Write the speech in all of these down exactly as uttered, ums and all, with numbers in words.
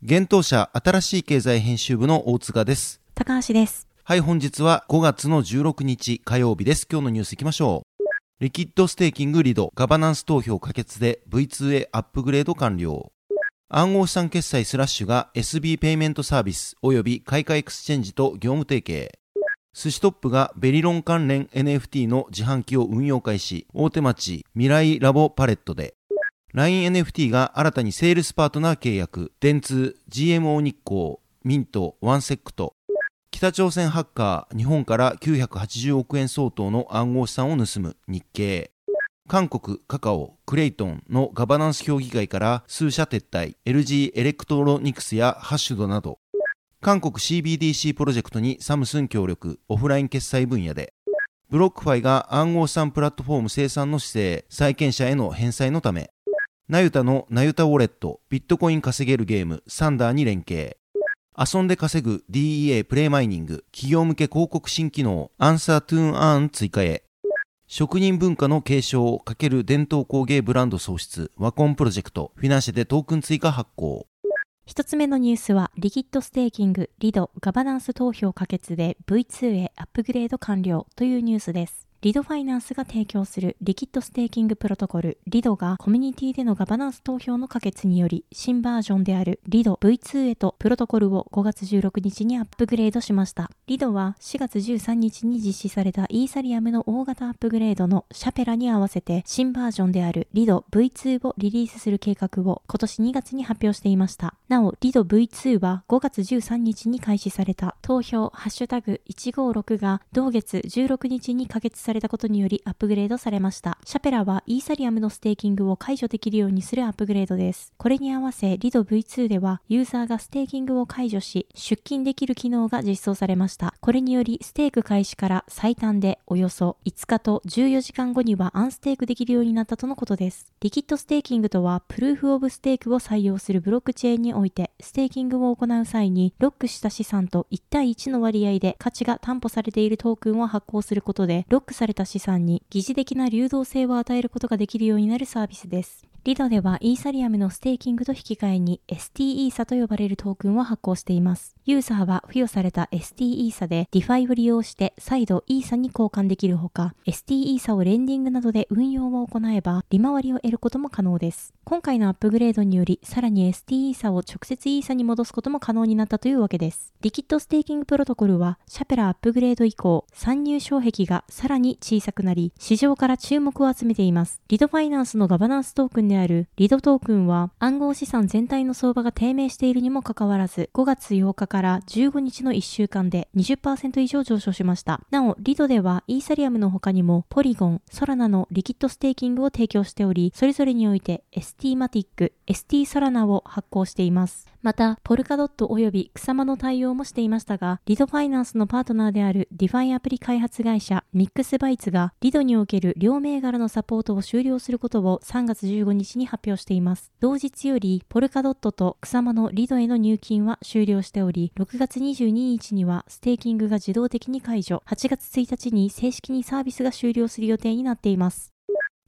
現当社新しい経済編集部の大塚です。高橋です。はい、本日はごがつのじゅうろくにち火曜日です。今日のニュースいきましょう。リキッドステーキングリド、ガバナンス投票可決で ブイツー へアップグレード完了。暗号資産決済スラッシュが エスビー ペイメントサービスおよび開花エクスチェンジと業務提携。スシトップがベリロン関連 エヌエフティー の自販機を運用開始、大手町未来ラボパレットで。 ライン エヌエフティー が新たにセールスパートナー契約、電通、ジーエムオー 日光、ミント、ワンセックと。北朝鮮ハッカー、日本からきゅうひゃくはちじゅうおくえん相当の暗号資産を盗む日経。韓国、カカオ、クレイトンのガバナンス協議会から数社撤退、 エルジー エレクトロニクスやハッシュドなど。韓国 シービーディーシー プロジェクトにサムスン協力、オフライン決済分野で。ブロックファイが暗号資産プラットフォーム生産の姿勢、債権者への返済のため。ナユタのナユタウォレット、ビットコイン稼げるゲームサンダーに連携。遊んで稼ぐ ディーイーエー プレイマイニング、企業向け広告新機能アンサートゥーンアーン追加へ。職人文化の継承×伝統工芸ブランド創出、ワコンプロジェクト、フィナンシェでトークン追加発行。一つ目のニュースはリキッドステーキングリド、ガバナンス投票可決で ブイツー へアップグレード完了というニュースです。リドファイナンスが提供するリキッドステーキングプロトコルリドがコミュニティでのガバナンス投票の可決により新バージョンであるリド ブイツー へとプロトコルをごがつじゅうろくにちにアップグレードしました。リドはしがつじゅうさんにちに実施されたイーサリアムの大型アップグレードのシャペラに合わせて新バージョンであるリド ブイツー をリリースする計画を今年にがつに発表していました。なおリド ブイツー はごがつじゅうさんにちに開始された投票ハッシュタグいちごろくが同月じゅうろくにちに可決されたことによりアップグレードされました。シャペラはイーサリアムのステーキングを解除できるようにするアップグレードです。これに合わせリド ブイツー ではユーザーがステーキングを解除し出金できる機能が実装されました。これによりステーク開始から最短でおよそいつかとじゅうよじかんごにはアンステークできるようになったとのことです。リキッドステーキングとはプルーフオブステークを採用するブロックチェーンにおいてステーキングを行う際にロックした資産といち対いちの割合で価値が担保されているトークンを発行することでロックされた資産に疑似的な流動性を与えることができるようになるサービスです。リドではイーサリアムのステーキングと引き換えに stETH と呼ばれるトークンを発行しています。ユーザーは付与された stETH で DeFi を利用して再度 イーサ に交換できるほか stETH をレンディングなどで運用を行えば利回りを得ることも可能です。今回のアップグレードによりさらに stETH を直接 イーサ に戻すことも可能になったというわけです。リキッドステーキングプロトコルはシャペラアップグレード以降参入障壁がさらに小さくなり市場から注目を集めています。リドファイナンスのガバナンストークンであるリドトークンは暗号資産全体の相場が低迷しているにもかかわらずごがつようかからじゅうごにちのいっしゅうかんで にじゅっパーセント 以上上昇しました。なおリドではイーサリアムの他にもポリゴン、ソラナのリキッドステーキングを提供しておりそれぞれにおいて エスティー マティック、エスティー ソラナを発行しています。また、ポルカドットおよび草間の対応もしていましたが、リドファイナンスのパートナーであるディファイアプリ開発会社ミックスバイツがリドにおける両銘柄のサポートを終了することをさんがつじゅうごにちに発表しています。同日よりポルカドットと草間のリドへの入金は終了しており、ろくがつにじゅうににちにはステーキングが自動的に解除、はちがつついたちに正式にサービスが終了する予定になっています。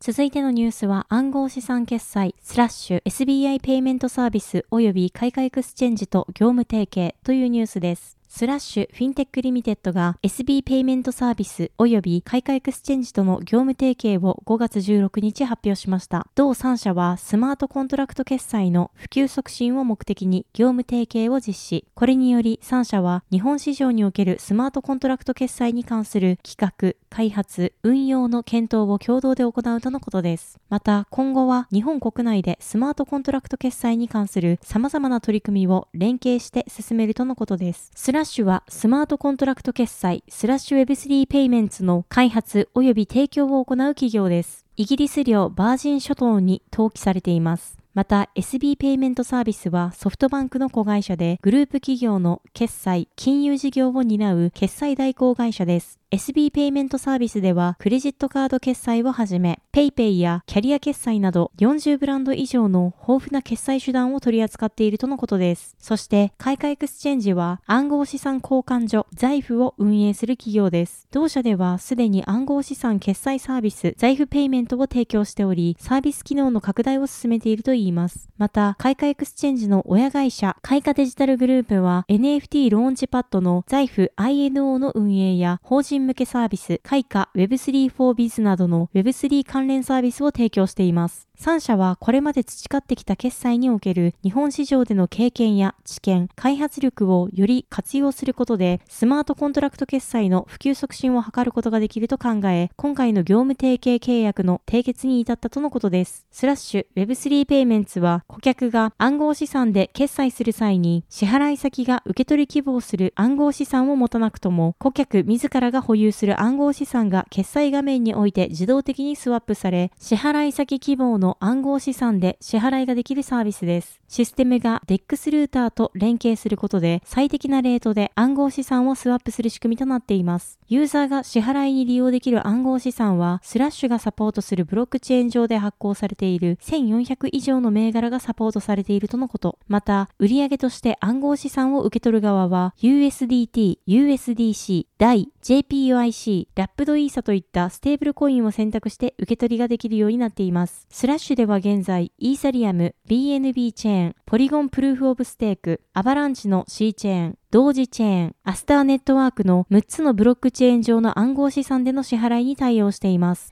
続いてのニュースは暗号資産決済スラッシュ エスビーアイ ペイメントサービスおよび海外エクスチェンジと業務提携というニュースです。スラッシュフィンテックリミテッドが エスビー ペイメントサービスおよび海外エクスチェンジとの業務提携をごがつじゅうろくにち発表しました。同さん社はスマートコントラクト決済の普及促進を目的に業務提携を実施。これによりさん社は日本市場におけるスマートコントラクト決済に関する企画、開発、運用の検討を共同で行うとのことです。また今後は日本国内でスマートコントラクト決済に関する様々な取り組みを連携して進めるとのことです。スラッシュはスマートコントラクト決済スラッシュ ウェブスリー ペイメンツの開発及び提供を行う企業です。イギリス領バージン諸島に登記されています。また エスビー ペイメントサービスはソフトバンクの子会社でグループ企業の決済・金融事業を担う決済代行会社です。エスビー ペイメントサービスではクレジットカード決済をはじめ PayPay やキャリア決済などよんじゅうブランド以上の豊富な決済手段を取り扱っているとのことです。そして海外エクスチェンジは暗号資産交換所 Zaif を運営する企業です。同社ではすでに暗号資産決済サービス Zaif ペイメントを提供しており、サービス機能の拡大を進めているといいます。また海外エクスチェンジの親会社海外デジタルグループは エヌエフティー ローンチパッドの Zaif アイエヌオー の運営や法人向けサービス、海下 ウェブスリー フォー Biz などの ウェブスリー 関連サービスを提供しています。さん社はこれまで培ってきた決済における日本市場での経験や知見、開発力をより活用することでスマートコントラクト決済の普及促進を図ることができると考え、今回の業務提携契約の締結に至ったとのことです。スラッシュ ウェブスリー ペイメンツは顧客が暗号資産で決済する際に支払い先が受け取り希望する暗号資産を持たなくとも顧客自らが保有する暗号資産が決済画面において自動的にスワップされ、支払い先希望の暗号資産で支払いができるサービスです。システムが デックス ルーターと連携することで最適なレートで暗号資産をスワップする仕組みとなっています。ユーザーが支払いに利用できる暗号資産はスラッシュがサポートするブロックチェーン上で発行されているせんよんひゃくいじょうの銘柄がサポートされているとのこと。また、売上として暗号資産を受け取る側は ユーエスディーティー、ユーエスディーシー、ダイ、ジェーピーユーアイシー、ラップドイーサといったステーブルコインを選択して受け取りができるようになっています。スラッシュスラッシュでは現在、イーサリアム、ビーエヌビー チェーン、ポリゴンプルーフオブステーク、アバランチの C チェーン、同時チェーン、アスターネットワークのむっつのブロックチェーン上の暗号資産での支払いに対応しています。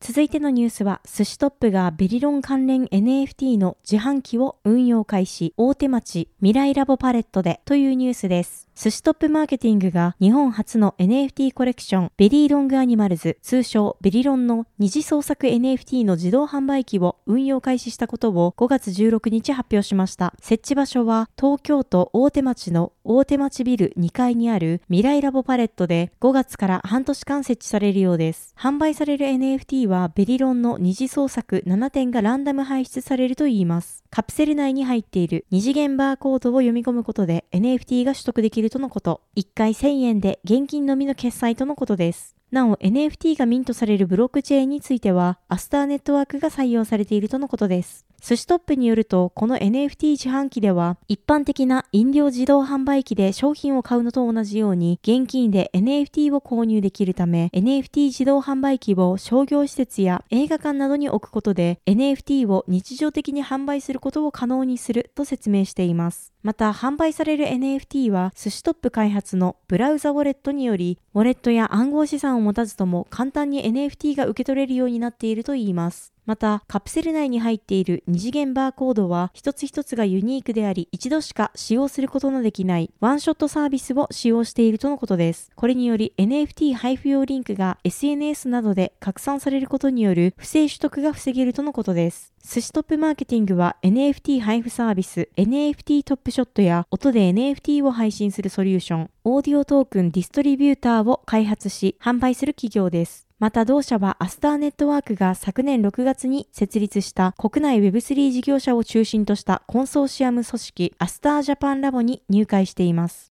続いてのニュースは、スシトップがベリロン関連 エヌエフティー の自販機を運用開始、大手町、未来ラボパレットでというニュースです。スシトップマーケティングが日本初の エヌエフティー コレクション、ベリーロングアニマルズ、通称ベリロンの二次創作 エヌエフティー の自動販売機を運用開始したことをごがつじゅうろくにち発表しました。設置場所は東京都大手町の大手町ビルにかいにある未来ラボパレットでごがつからはんとしかん設置されるようです。販売される エヌエフティー はベリロンの二次創作ななてんがランダム排出されるといいます。カプセル内に入っている二次元バーコードを読み込むことで エヌエフティー が取得できるとのこと。いっかいせんえんで現金のみの決済とのことです。なお エヌエフティー がミントされるブロックチェーンについてはアスターネットワークが採用されているとのことです。スシトップによると、この エヌエフティー 自販機では、一般的な飲料自動販売機で商品を買うのと同じように、現金で エヌエフティー を購入できるため、エヌエフティー 自動販売機を商業施設や映画館などに置くことで、エヌエフティー を日常的に販売することを可能にすると説明しています。また、販売される エヌエフティー は、スシトップ開発のブラウザウォレットにより、ウォレットや暗号資産を持たずとも簡単に エヌエフティー が受け取れるようになっているといいます。また、カプセル内に入っている二次元バーコードは一つ一つがユニークであり、一度しか使用することのできないワンショットサービスを使用しているとのことです。これにより エヌエフティー 配布用リンクが エスエヌエス などで拡散されることによる不正取得が防げるとのことです。スシトップマーケティングは エヌエフティー 配布サービス、エヌエフティー トップショットや音で エヌエフティー を配信するソリューション、オーディオトークンディストリビューターを開発し販売する企業です。また同社はアスターネットワークが昨年ろくがつに設立した国内 ウェブスリー 事業者を中心としたコンソーシアム組織アスタージャパンラボに入会しています。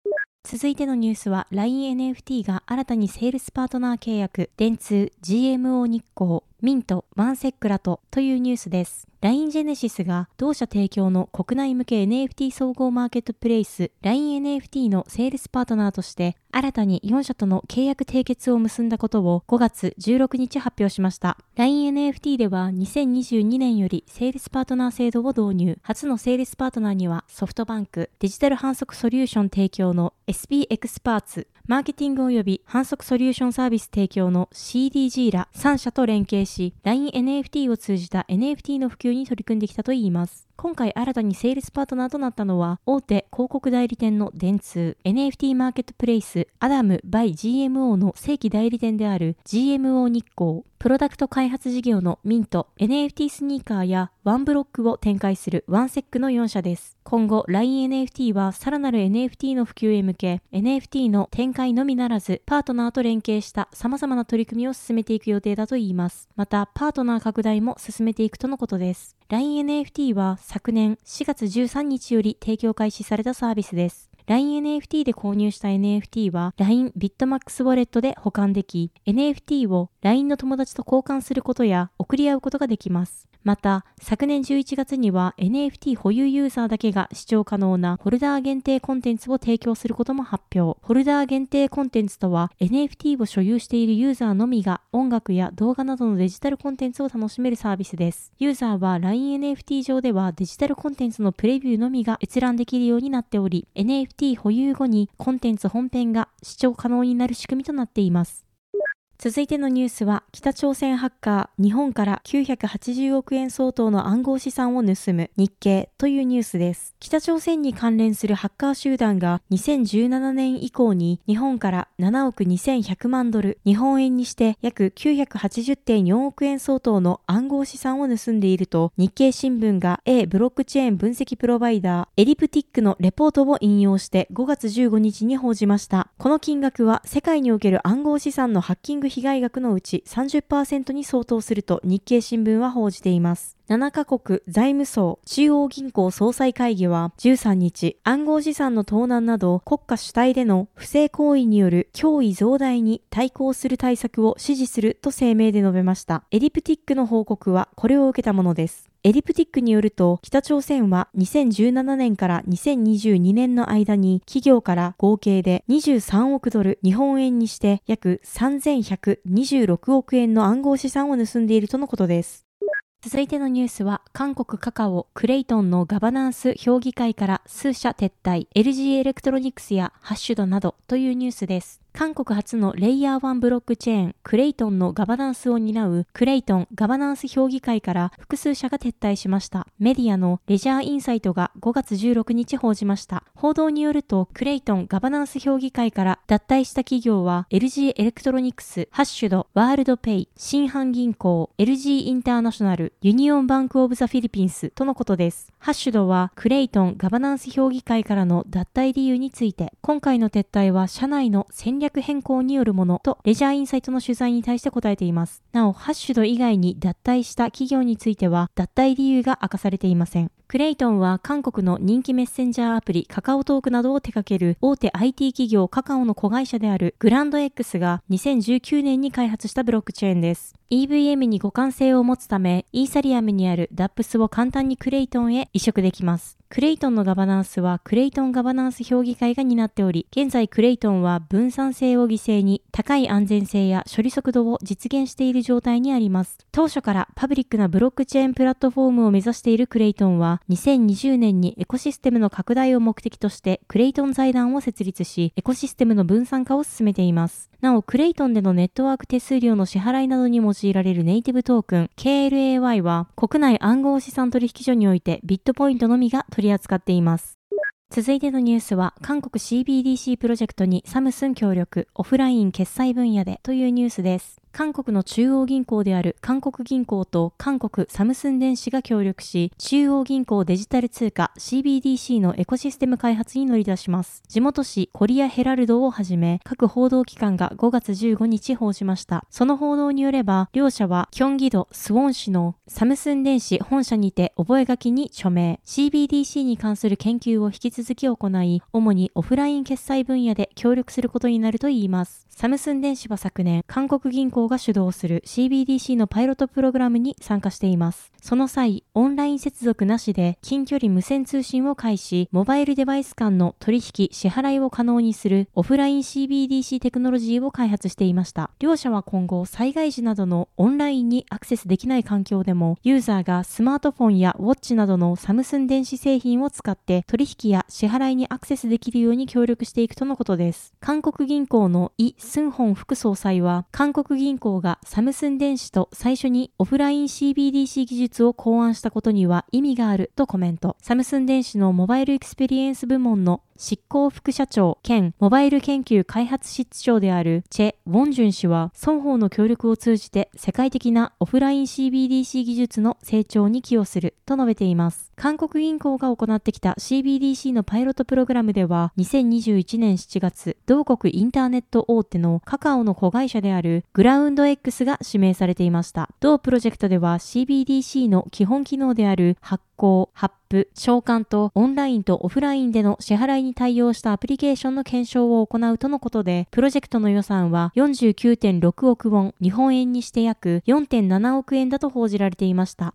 続いてのニュースは ラインエヌエフティー が新たにセールスパートナー契約、電通、ジーエムオー 日光、ミント、ワンセックラとというニュースです。ライン ジェネシスが同社提供の国内向け エヌエフティー 総合マーケットプレイス ラインエヌエフティー のセールスパートナーとして新たによんしゃとの契約締結を結んだことをごがつじゅうろくにち発表しました。ラインエヌエフティー ではにせんにじゅうにねんよりセールスパートナー制度を導入。初のセールスパートナーにはソフトバンク、デジタル販促ソリューション提供の エスピー エクスパーツ、マーケティング及び販促ソリューションサービス提供の シーディージー らさんしゃと連携し、ラインエヌエフティー を通じた エヌエフティー の普及に取り組んできたといいます。今回新たにセールスパートナーとなったのは、大手広告代理店の電通、エヌエフティー マーケットプレイス、アダム by ジーエムオー の正規代理店である ジーエムオー 日光、プロダクト開発事業のミント、エヌエフティー スニーカーやワンブロックを展開するワンセックのよんしゃです。今後、ラインエヌエフティー はさらなる エヌエフティー の普及へ向け、エヌエフティー の展開のみならず、パートナーと連携した様々な取り組みを進めていく予定だといいます。また、パートナー拡大も進めていくとのことです。ラインエヌエフティー は昨年しがつじゅうさんにちより提供開始されたサービスです。ラインエヌエフティー で購入した エヌエフティー は ライン ビットマックス ウォレットで保管でき、エヌエフティー を ライン の友達と交換することや送り合うことができます。また、昨年じゅういちがつには エヌエフティー 保有ユーザーだけが視聴可能なホルダー限定コンテンツを提供することも発表。ホルダー限定コンテンツとは、エヌエフティー を所有しているユーザーのみが音楽や動画などのデジタルコンテンツを楽しめるサービスです。ユーザーは ラインエヌエフティー 上ではデジタルコンテンツのプレビューのみが閲覧できるようになっており、エヌエフティー 保有後にコンテンツ本編が視聴可能になる仕組みとなっています。続いてのニュースは、北朝鮮ハッカー、日本からきゅうひゃくはちじゅうおくえん相当の暗号資産を盗む日経というニュースです。北朝鮮に関連するハッカー集団がにせんじゅうななねん以降に日本からななおくにせんひゃくまんドル、日本円にして約 きゅうひゃくはちじゅうてんよんおくえん相当の暗号資産を盗んでいると、日経新聞が A ブロックチェーン分析プロバイダーエリプティックのレポートを引用してごがつじゅうごにちに報じました。この金額は世界における暗号資産のハッキング被害額のうち さんじゅっパーセント に相当すると日経新聞は報じています。ななかこく財務省中央銀行総裁会議はじゅうさんにち、暗号資産の盗難など国家主体での不正行為による脅威増大に対抗する対策を支持すると声明で述べました。エリプティックの報告はこれを受けたものです。エリプティックによると、北朝鮮はにせんじゅうななねんからにせんにじゅうにねんの間に企業から合計でにじゅうさんおくドル、日本円にして約さんぜんひゃくにじゅうろくおくえんの暗号資産を盗んでいるとのことです。続いてのニュースは、韓国カカオ、クレイトンのガバナンス評議会から数社撤退、エルジー エレクトロニクスやハッシュドなどというニュースです。韓国初のレイヤーワンブロックチェーン、クレイトンのガバナンスを担うクレイトンガバナンス評議会から複数社が撤退しました。メディアのレジャーインサイトがごがつじゅうろくにち報じました。報道によると、クレイトンガバナンス評議会から脱退した企業は エルジー エレクトロニクス、ハッシュド、ワールドペイ、新阪銀行、エルジー インターナショナル、ユニオンバンクオブザフィリピンスとのことです。ハッシュドはクレイトンガバナンス評議会からの脱退理由について、今回の撤退は社内の戦略戦略変更によるものとレジャーインサイトの取材に対して答えています。なお、ハッシュド以外に脱退した企業については脱退理由が明かされていません。クレイトンは韓国の人気メッセンジャーアプリカカオトークなどを手掛ける大手 アイティー 企業カカオの子会社であるグランド X がにせんじゅうきゅうねんに開発したブロックチェーンです。イーブイエム に互換性を持つため、イーサリアムにある ダップス を簡単にクレイトンへ移植できます。クレイトンのガバナンスはクレイトンガバナンス評議会が担っており、現在クレイトンは分散性を犠牲に高い安全性や処理速度を実現している状態にあります。当初からパブリックなブロックチェーンプラットフォームを目指しているクレイトンは、にせんにじゅうねんにエコシステムの拡大を目的としてクレイトン財団を設立し、エコシステムの分散化を進めています。なお、クレイトンでのネットワーク手数料の支払いなどに用いられるネイティブトークン ケーエルエーワイ は国内暗号資産取引所においてビットポイントのみが取り扱っています。続いてのニュースは、韓国 シービーディーシー プロジェクトにサムスン協力、オフライン決済分野でというニュースです。韓国の中央銀行である韓国銀行と韓国サムスン電子が協力し、中央銀行デジタル通貨 シービーディーシー のエコシステム開発に乗り出します。地元紙コリアヘラルドをはじめ各報道機関がごがつじゅうごにち報じました。その報道によれば、両社はキョンギド・スウォン市のサムスン電子本社にて覚書に署名、シービーディーシー に関する研究を引き続き行い、主にオフライン決済分野で協力することになるといいます。サムスン電子は昨年、韓国銀行が主導する シービーディーシー のパイロットプログラムに参加しています。その際、オンライン接続なしで近距離無線通信を介し、モバイルデバイス間の取引・支払いを可能にするオフライン シービーディーシー テクノロジーを開発していました。両社は今後、災害時などのオンラインにアクセスできない環境でも、ユーザーがスマートフォンやウォッチなどのサムスン電子製品を使って取引や支払いにアクセスできるように協力していくとのことです。韓国銀行のイ・スンホン副総裁は、韓国銀行銀行がサムスン電子と最初にオフライン シービーディーシー 技術を考案したことには意味があるとコメント。サムスン電子のモバイルエクスペリエンス部門の執行副社長兼モバイル研究開発室長であるチェ・ウォンジュン氏は、双方の協力を通じて世界的なオフライン シービーディーシー 技術の成長に寄与すると述べています。韓国銀行が行ってきた シービーディーシー のパイロットプログラムでは、にせんにじゅういちねんしちがつ、同国インターネット大手のカカオの子会社であるグラウンド X が指名されていました。同プロジェクトでは シービーディーシー の基本機能である発行、発付、償還とオンラインとオフラインでの支払いに対応したアプリケーションの検証を行うとのことで、プロジェクトの予算は よんじゅうきゅうてんろくおくウォン、日本円にして約 よんてんななおくえんだと報じられていました。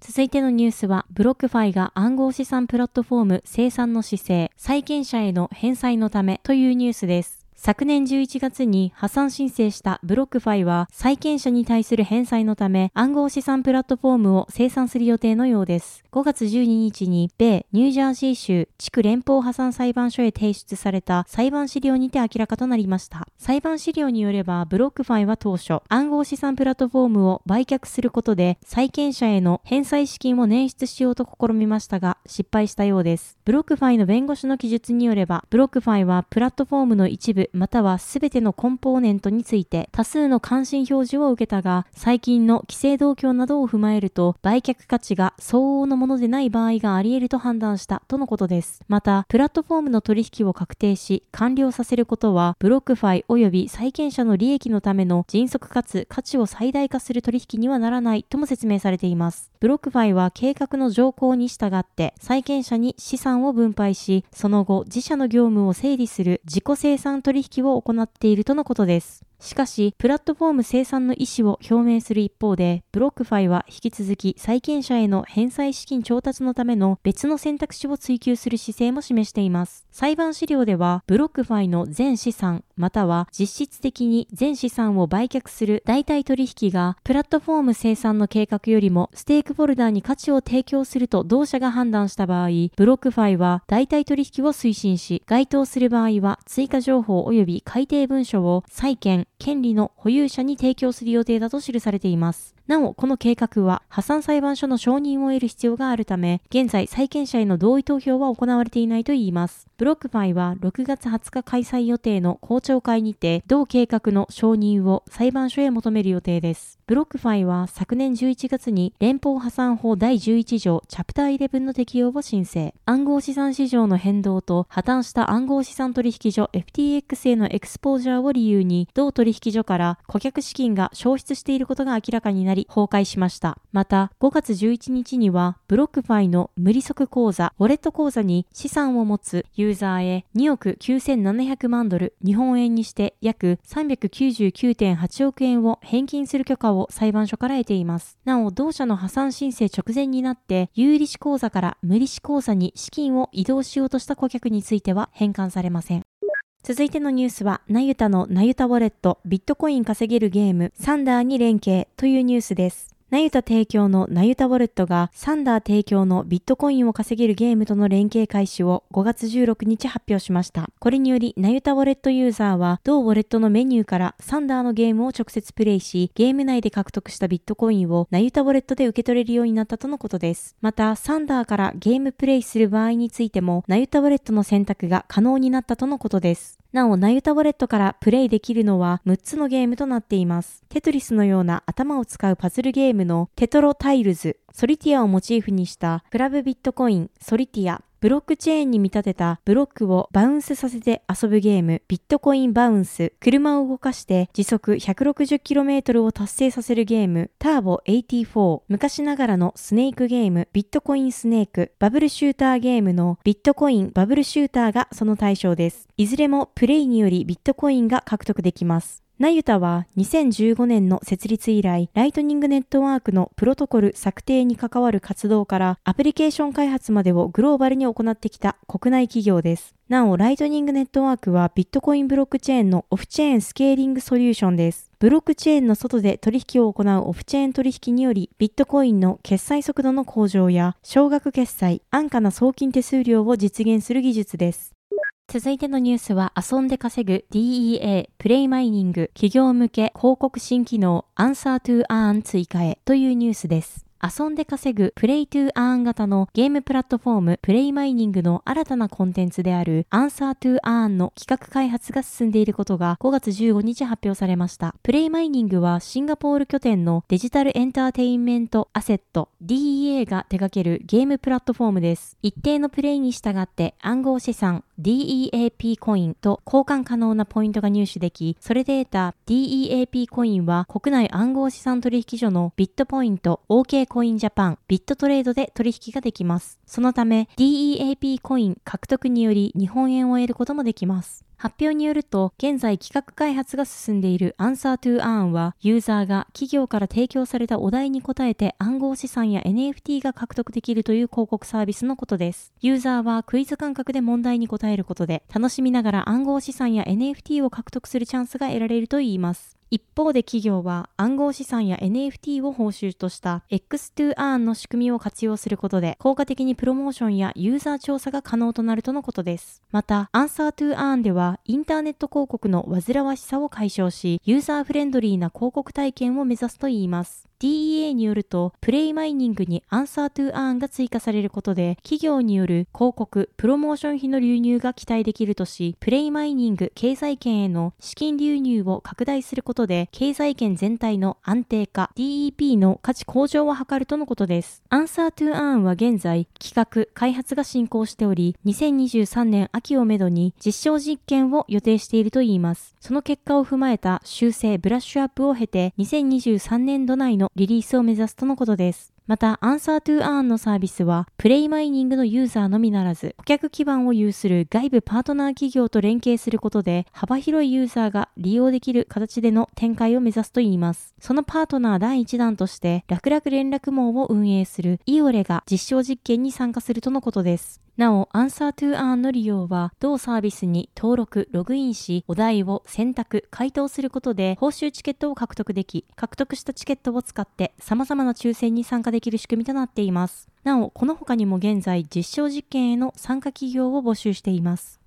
続いてのニュースは、ブロックファイが暗号資産プラットフォーム清算の姿勢、債権者への返済のためというニュースです。昨年じゅういちがつに破産申請したブロックファイは、債権者に対する返済のため暗号資産プラットフォームを清算する予定のようです。ごがつじゅうににちに米ニュージャージー州地区連邦破産裁判所へ提出された裁判資料にて明らかとなりました。裁判資料によれば、ブロックファイは当初、暗号資産プラットフォームを売却することで債権者への返済資金を捻出しようと試みましたが、失敗したようです。ブロックファイの弁護士の記述によれば、ブロックファイはプラットフォームの一部またはすべてのコンポーネントについて多数の関心表示を受けたが、最近の規制動向などを踏まえると、売却価値が相応のものでない場合があり得ると判断したとのことです。また、プラットフォームの取引を確定し完了させることは、ブロックファイ及び債権者の利益のための迅速かつ価値を最大化する取引にはならないとも説明されています。ブロックファイは計画の条項に従って債権者に資産を分配し、その後自社の業務を整理する自己清算取引取引を行っているとのことです。しかし、プラットフォーム清算の意思を表明する一方で、ブロックファイは引き続き債権者への返済資金調達のための別の選択肢を追求する姿勢も示しています。裁判資料では、ブロックファイの全資産または実質的に全資産を売却する代替取引が、プラットフォーム清算の計画よりもステークホルダーに価値を提供すると同社が判断した場合、ブロックファイは代替取引を推進し、該当する場合は追加情報及び改定文書を債権権利の保有者に提供する予定だと記されています。なお、この計画は破産裁判所の承認を得る必要があるため、現在債権者への同意投票は行われていないといいます。ブロックファイはろくがつはつか開催予定の公聴会にて同計画の承認を裁判所へ求める予定です。ブロックファイは昨年じゅういちがつに連邦破産法だいじゅういちじょうチャプターじゅういちの適用を申請。暗号資産市場の変動と破綻した暗号資産取引所 エフティーエックス へのエクスポージャーを理由に、同取引所から顧客資金が消失していることが明らかになり崩壊しました。また、ごがつじゅういちにちにはブロックファイの無利息口座、ウォレット口座に資産を持つユーザーへにおくきゅうせんななひゃくまんドル、日本円にして約 さんびゃくきゅうじゅうきゅうてんはちおくえんを返金する許可を裁判所から得ています。なお、同社の破産申請直前になって有利子口座から無利子口座に資金を移動しようとした顧客については返還されません。続いてのニュースは、ナユタのナユタウォレット、ビットコイン稼げるゲーム、サンダーに連携というニュースです。ナユタ提供のナユタウォレットがサンダー提供のビットコインを稼げるゲームとの連携開始をごがつじゅうろくにち発表しました。これにより、ナユタウォレットユーザーは同ウォレットのメニューからサンダーのゲームを直接プレイし、ゲーム内で獲得したビットコインをナユタウォレットで受け取れるようになったとのことです。また、サンダーからゲームプレイする場合についても、ナユタウォレットの選択が可能になったとのことです。なお、ナユタウォレットからプレイできるのはむっつのゲームとなっています。テトリスのような頭を使うパズルゲームのテトロタイルズ、ソリティアをモチーフにしたクラブビットコイン、ソリティア、ブロックチェーンに見立てたブロックをバウンスさせて遊ぶゲーム、ビットコインバウンス、車を動かして時速 ひゃくろくじゅっキロメートル を達成させるゲーム、ターボはちじゅうよん、昔ながらのスネークゲーム、ビットコインスネーク、バブルシューターゲームのビットコインバブルシューターがその対象です。いずれもプレイによりビットコインが獲得できます。ナユタはにせんじゅうごねんの設立以来、ライトニングネットワークのプロトコル策定に関わる活動からアプリケーション開発までをグローバルに行ってきた国内企業です。なお、ライトニングネットワークはビットコインブロックチェーンのオフチェーンスケーリングソリューションです。ブロックチェーンの外で取引を行うオフチェーン取引により、ビットコインの決済速度の向上や少額決済、安価な送金手数料を実現する技術です。続いてのニュースは、遊んで稼ぐ ディーイーエー プレイマイニング企業向け広告新機能アンサートゥーアーン追加へというニュースです。遊んで稼ぐプレイトゥーアーン型のゲームプラットフォームプレイマイニングの新たなコンテンツであるアンサートゥーアーンの企画開発が進んでいることがごがつじゅうごにち発表されました。プレイマイニングはシンガポール拠点のデジタルエンターテインメントアセット ディーイーエー が手掛けるゲームプラットフォームです。一定のプレイに従って暗号資産 ディーイーエーピー コインと交換可能なポイントが入手でき、それで得た ディーイーエーピー コインは国内暗号資産取引所のビットポイント OKコインジャパン、ビットトレードで取引ができます。そのため ディーイーエーピー コイン獲得により日本円を得ることもできます。発表によると、現在企画開発が進んでいるアンサートゥーアーンは、ユーザーが企業から提供されたお題に応えて暗号資産や エヌエフティー が獲得できるという広告サービスのことです。ユーザーはクイズ感覚で問題に答えることで、楽しみながら暗号資産や エヌエフティー を獲得するチャンスが得られるといいます。一方で企業は暗号資産や エヌエフティー を報酬とした エックストゥーアーン の仕組みを活用することで効果的にプロモーションやユーザー調査が可能となるとのことです。また、AnswerToEarn ではインターネット広告の煩わしさを解消し、ユーザーフレンドリーな広告体験を目指すといいます。ディーイーエー によると、プレイマイニングにアンサートゥーアーンが追加されることで、企業による広告、プロモーション費の流入が期待できるとし、プレイマイニング経済圏への資金流入を拡大することで、経済圏全体の安定化、ディーイーピー の価値向上を図るとのことです。アンサートゥーアーンは現在、企画、開発が進行しており、にせんにじゅうさんねん秋をめどに実証実験を予定しているといいます。その結果を踏まえた修正、ブラッシュアップを経て、にせんにじゅうさんねんど内のリリースを目指すとのことです。また、アンサートゥーアーンのサービスは、プレイマイニングのユーザーのみならず、顧客基盤を有する外部パートナー企業と連携することで、幅広いユーザーが利用できる形での展開を目指すといいます。そのパートナーだいいちだんとして、楽々連絡網を運営するイオレが実証実験に参加するとのことです。なお、アンサートゥーアーンの利用は、同サービスに登録、ログインし、お題を選択、回答することで、報酬チケットを獲得でき、獲得したチケットを使って、様々な抽選に参加できる仕組みとなっています。なお、この他にも現在、実証実験への参加企業を募集しています。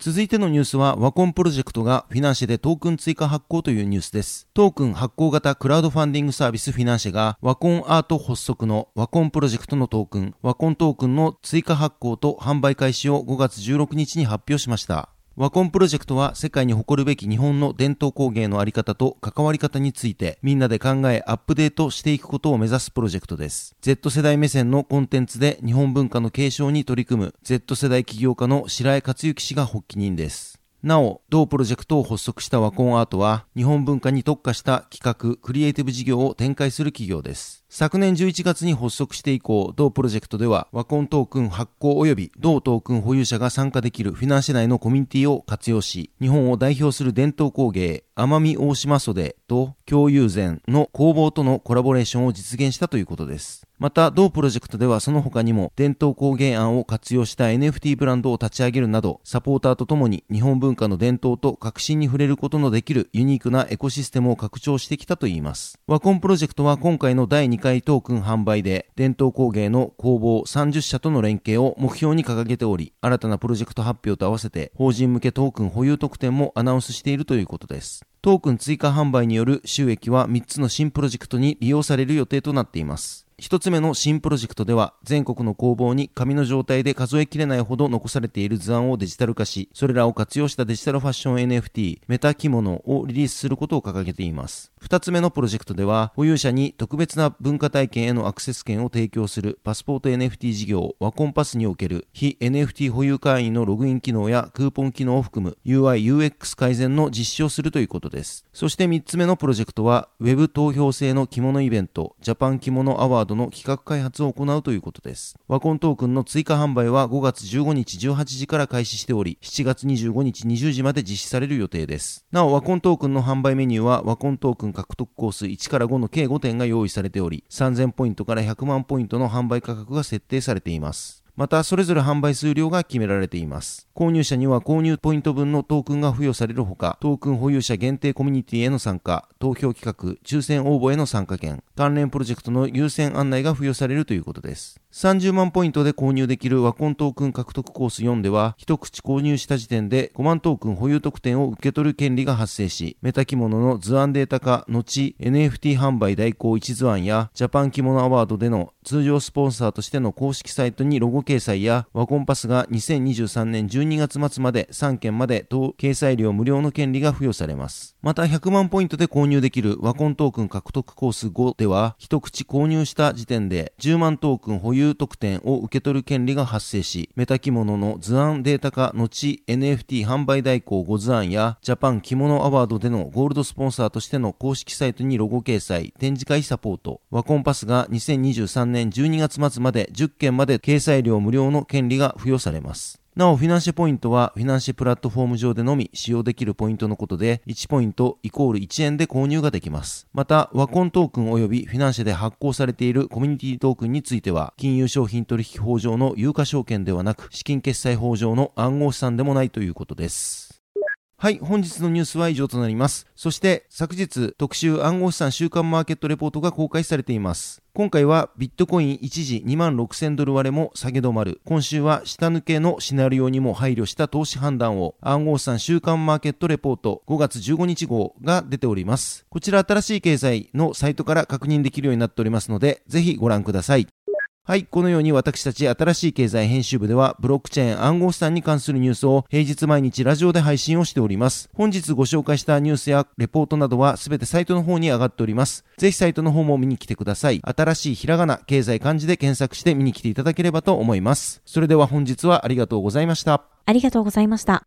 続いてのニュースは、ワコンプロジェクトがフィナンシェでトークン追加発行というニュースです。トークン発行型クラウドファンディングサービスフィナンシェが、ワコンアート発足のワコンプロジェクトのトークン、ワコントークンの追加発行と販売開始をごがつじゅうろくにちに発表しました。ワコンプロジェクトは世界に誇るべき日本の伝統工芸のあり方と関わり方についてみんなで考えアップデートしていくことを目指すプロジェクトです。Z 世代目線のコンテンツで日本文化の継承に取り組む Z 世代起業家の白江克幸氏が発起人です。なお、同プロジェクトを発足したワコンアートは日本文化に特化した企画・クリエイティブ事業を展開する企業です。昨年じゅういちがつに発足して以降、同プロジェクトではワコントークン発行及び同トークン保有者が参加できるフィナンシェ内のコミュニティを活用し、日本を代表する伝統工芸、奄美大島袖と京友禅の工房とのコラボレーションを実現したということです。また、同プロジェクトではその他にも伝統工芸案を活用した エヌエフティー ブランドを立ち上げるなど、サポーターとともに日本文化の伝統と革新に触れることのできるユニークなエコシステムを拡張してきたといいます。ワコンプロジェクトは今回のだいにかいトークン販売で伝統工芸の工房さんじゅっしゃとの連携を目標に掲げており、新たなプロジェクト発表と合わせて法人向けトークン保有特典もアナウンスしているということです。トークン追加販売による収益はみっつの新プロジェクトに利用される予定となっています。ひとつめの新プロジェクトでは、全国の工房に紙の状態で数えきれないほど残されている図案をデジタル化し、それらを活用したデジタルファッション エヌエフティー メタ着物をリリースすることを掲げています。ふたつめのプロジェクトでは、保有者に特別な文化体験へのアクセス権を提供するパスポート エヌエフティー 事業ワコンパスにおける非 エヌエフティー 保有会員のログイン機能やクーポン機能を含む ユーアイユーエックス 改善の実施をするということです。そしてみっつめのプロジェクトは、ウェブ投票制の着物イベントジャパン着物アワードの企画開発を行うということです。ワコントークンの追加販売はごがつじゅうごにちじゅうはちじから開始しており、しちがつにじゅうごにちにじゅうじまで実施される予定です。なお、ワコントークンの販売メニューはワコントークン獲得コースいちからごの計ごてんが用意されており、さんぜんポイントからひゃくまんポイントの販売価格が設定されています。また、それぞれ販売数量が決められています。購入者には購入ポイント分のトークンが付与されるほか、トークン保有者限定コミュニティへの参加、投票企画、抽選応募への参加権、関連プロジェクトの優先案内が付与されるということです。さんじゅうまんポイントで購入できるワコントークン獲得コースよんでは、一口購入した時点でごまんトークン保有特典を受け取る権利が発生し、メタ着物の図案データ化後 エヌエフティー 販売代行一図案や、ジャパン着物アワードでの通常スポンサーとしての公式サイトにロゴ掲載や、ワコンパスがにせんにじゅうさんねんじゅうにがつまつまでさんけんまで等掲載料無料の権利が付与されます。また、ひゃくまんポイントで購入できるワコントークン獲得コースごでは、一口購入した時点でじゅうまんトークン保有特典を受け取る権利が発生し、メタ着物の図案データ化後 エヌエフティー 販売代行ごずあんや、ジャパン着物アワードでのゴールドスポンサーとしての公式サイトにロゴ掲載、展示会サポート、ワコンパスがにせんにじゅうさんねんじゅうにがつまつまでじゅっけんまで掲載料無料の権利が付与されます。なお、フィナンシェポイントはフィナンシェプラットフォーム上でのみ使用できるポイントのことで、いちポイントイコールいちえんで購入ができます。また、ワコントークン及びフィナンシェで発行されているコミュニティトークンについては、金融商品取引法上の有価証券ではなく、資金決済法上の暗号資産でもないということです。はい、本日のニュースは以上となります。そして、昨日、特集暗号資産週間マーケットレポートが公開されています。今回は、ビットコイン一時にまんろくせんドル割れも下げ止まる。今週は、下抜けのシナリオにも配慮した投資判断を、暗号資産週間マーケットレポートごがつじゅうごにち号が出ております。こちら、新しい経済のサイトから確認できるようになっておりますので、ぜひご覧ください。はい、このように私たち新しい経済編集部では、ブロックチェーン暗号資産に関するニュースを平日毎日ラジオで配信をしております。本日ご紹介したニュースやレポートなどはすべてサイトの方に上がっております。ぜひサイトの方も見に来てください。新しいひらがな、経済漢字で検索して見に来ていただければと思います。それでは本日はありがとうございました。ありがとうございました。